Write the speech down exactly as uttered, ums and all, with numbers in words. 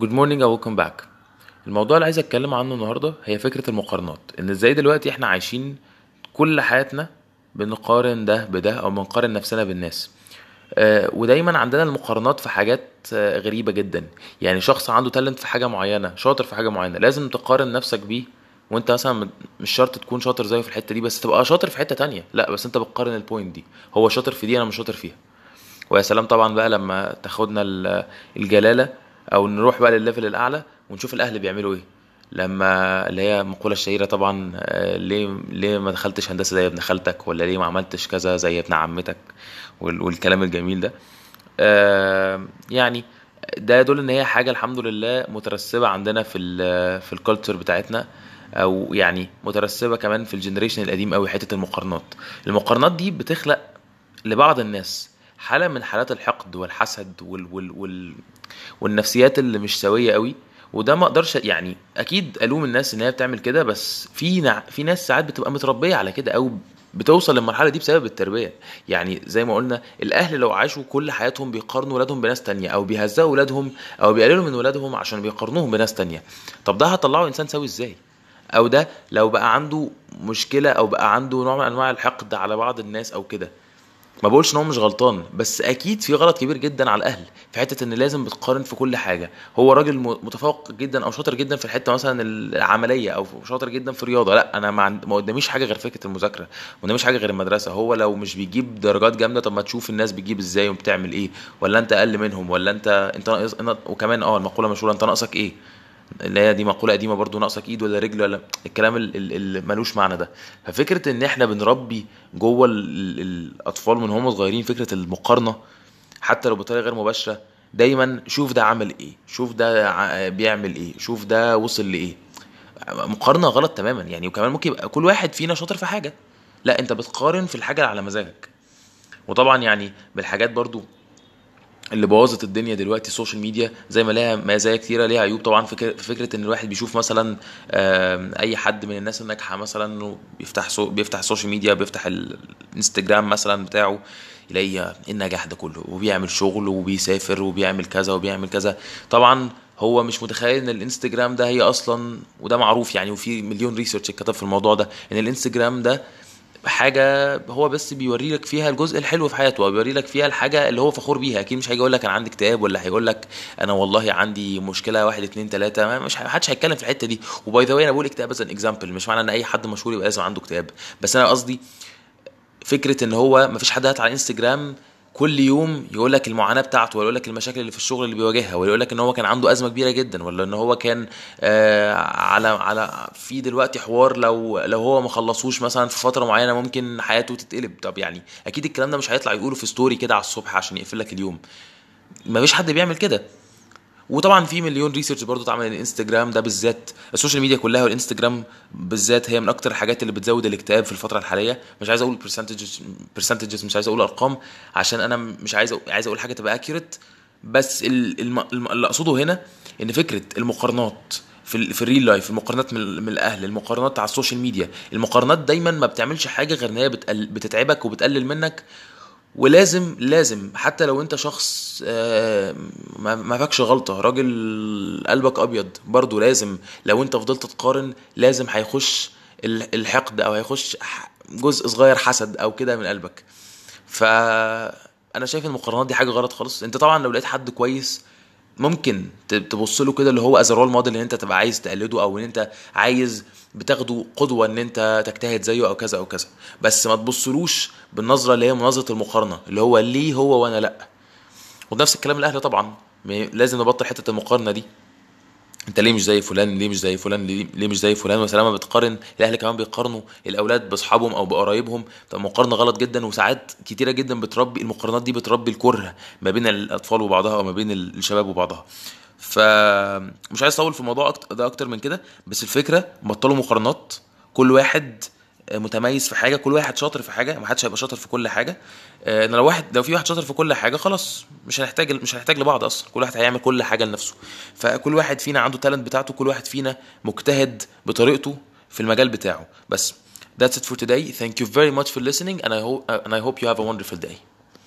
جود مورنينج او ويلكم باك. الموضوع اللي عايز اتكلم عنه النهارده هي فكره المقارنات، ان ازاي دلوقتي احنا عايشين كل حياتنا بنقارن ده بده او بنقارن نفسنا بالناس، آه ودايما عندنا المقارنات في حاجات آه غريبه جدا. يعني شخص عنده تالنت في حاجه معينه، شاطر في حاجه معينه، لازم تقارن نفسك بيه، وانت مثلا مش شرط تكون شاطر زيه في الحته دي، بس تبقى شاطر في حته تانية. لا بس انت بتقارن البوينت دي، هو شاطر في دي انا مش شاطر فيها. ويا سلام طبعا بقى لما تاخدنا الجلاله او نروح بقى للليفل الاعلى ونشوف الاهل بيعملوا ايه، لما اللي هي مقوله الشهيره طبعا، ليه ليه ما دخلتش هندسه زي ابن خالتك، ولا ليه ما عملتش كذا زي ابن عمتك، والكلام الجميل ده. يعني ده دول ان هي حاجه الحمد لله مترسبه عندنا في ال في الكالتشر بتاعتنا، او يعني مترسبه كمان في الجنريشن القديم قوي. حته المقارنات المقارنات دي بتخلق لبعض الناس حاله من حالات الحقد والحسد وال وال وال والنفسيات اللي مش سويه قوي. وده ما اقدرش يعني اكيد الوم الناس ان هي بتعمل كده، بس في نع... في ناس ساعات بتبقى متربيه على كده، او بتوصل للمرحله دي بسبب التربيه. يعني زي ما قلنا، الاهل لو عاشوا كل حياتهم بيقارنوا ولادهم بناس تانية، او بيهزوا ولادهم او بيقللوا من ولادهم عشان بيقارنوهم بناس تانية، طب ده هطلعه انسان سوي ازاي؟ او ده لو بقى عنده مشكله او بقى عنده نوع من انواع الحقد على بعض الناس او كده. ما بقولش ان هو مش غلطان، بس اكيد في غلط كبير جدا على الاهل في حته ان لازم بتقارن في كل حاجه. هو راجل متفوق جدا او شاطر جدا في الحته مثلا العمليه، او شاطر جدا في رياضه، لا انا ما قداميش حاجه غير فكره المذاكره، ما قداميش حاجه غير المدرسه. هو لو مش بيجيب درجات جامده، طب ما تشوف الناس بتجيب ازاي وبتعمل ايه، ولا انت اقل منهم، ولا انت انت ناقص. وكمان اه المقوله مشهوره، انت ناقصك ايه، اللي هي دي مقوله قديمه برضو، ناقصك ايد ولا رجل ولا الكلام اللي ملوش معنى ده. ففكره ان احنا بنربي جوه الاطفال من هم صغيرين فكره المقارنه، حتى لو بطريقه غير مباشره، دايما شوف ده عمل ايه، شوف ده بيعمل ايه، شوف ده وصل لايه. مقارنه غلط تماما يعني. وكمان ممكن يبقى كل واحد فينا شاطر في حاجه، لا انت بتقارن في الحاجه على مزاجك. وطبعا يعني بالحاجات برضو اللي بوظت الدنيا دلوقتي السوشيال ميديا، زي ما لها مزايا كتيره ليها عيوب طبعا. فكره فكره ان الواحد بيشوف مثلا اي حد من الناس الناجحه مثلا بيفتح سو بيفتح السوشيال ميديا، بيفتح الانستجرام مثلا بتاعه، يلاقي النجاح ده كله، وبيعمل شغل وبيسافر وبيعمل كذا وبيعمل كذا. طبعا هو مش متخيل ان الانستجرام ده هي اصلا، وده معروف يعني، وفي مليون ريسيرش اتكتب في الموضوع ده، ان الانستجرام ده حاجه هو بس بيوري لك فيها الجزء الحلو في حياته، وبيوري لك فيها الحاجه اللي هو فخور بيها. اكيد مش هيجي يقول لك انا عندي اكتئاب، ولا هيقول لك انا والله عندي مشكله واحد اتنين تلاتة، مش حدش هيتكلم في الحته دي. وباي ذا واي انا بقول اكتئاب بس ان اكزامبل، مش معنى ان اي حد مشهور يبقى لازم عنده اكتئاب، بس انا قصدي فكره ان هو مفيش حد هات على انستجرام كل يوم يقول لك المعاناه بتاعته، ولا يقول لك المشاكل اللي في الشغل اللي بيواجهها، ولا يقول لك ان هو كان عنده ازمه كبيره جدا، ولا ان هو كان آه على على في دلوقتي حوار لو لو هو ما خلصوش مثلا في فتره معينه ممكن حياته تتقلب. طب يعني اكيد الكلام ده مش هيطلع يقوله في ستوري كده على الصبح عشان يقفل لك اليوم، ما فيش حد بيعمل كده. وطبعا في مليون ريسيرش برضو اتعمل ان الانستجرام ده بالذات، السوشيال ميديا كلها والانستجرام بالذات، هي من اكتر الحاجات اللي بتزود الاكتئاب في الفتره الحاليه. مش عايز اقول برسنتجز، مش عايز اقول ارقام، عشان انا مش عايز أقول عايز اقول حاجه تبقى اكيوريت، بس اللي اقصده هنا ان فكره المقارنات في في الريل لايف، المقارنات من الاهل، المقارنات على السوشيال ميديا، المقارنات دايما ما بتعملش حاجه غير ان هي بتتعبك وبتقلل منك. ولازم لازم حتى لو انت شخص ما فيكش غلطة، راجل قلبك ابيض، برضو لازم لو انت فضلت تقارن لازم هيخش الحقد، او هيخش جزء صغير حسد او كده من قلبك. فانا شايف المقارنات دي حاجة غلط خالص. انت طبعا لو لقيت حد كويس ممكن تبصله كده، اللي هو از رول موديل، ان انت تبقى عايز تقلده، او ان انت عايز بتاخده قدوه ان انت تجتهد زيه او كذا او كذا، بس ما تبصلوش بالنظره اللي هي منظره المقارنه، اللي هو ليه هو وانا لا. ونفس الكلام الاهل طبعا، لازم نبطل حته المقارنه دي، انت ليه مش زي فلان، ليه مش زي فلان، ليه مش زي فلان. وسلامه بتقارن، الاهل كمان بيقارنوا الاولاد باصحابهم او بقرايبهم، طب مقارنه غلط جدا. وساعات كتيره جدا بتربي المقارنات دي، بتربي الكره ما بين الاطفال وبعضها، او ما بين الشباب وبعضها. فمش عايز اطول في الموضوع ده اكتر من كده، بس الفكره بطلوا مقارنات، كل واحد متميز في حاجه، كل واحد شاطر في حاجه، ما حدش هيبقى شاطر في كل حاجه. ان لو واحد لو في واحد شاطر في كل حاجه خلاص مش هنحتاج مش هنحتاج لبعض اصلا، كل واحد هيعمل كل حاجه لنفسه. فكل واحد فينا عنده تالنت بتاعته، كل واحد فينا مجتهد بطريقته في المجال بتاعه. بس that's it for today. Thank you very much for listening and I hope and I hope you have a wonderful day.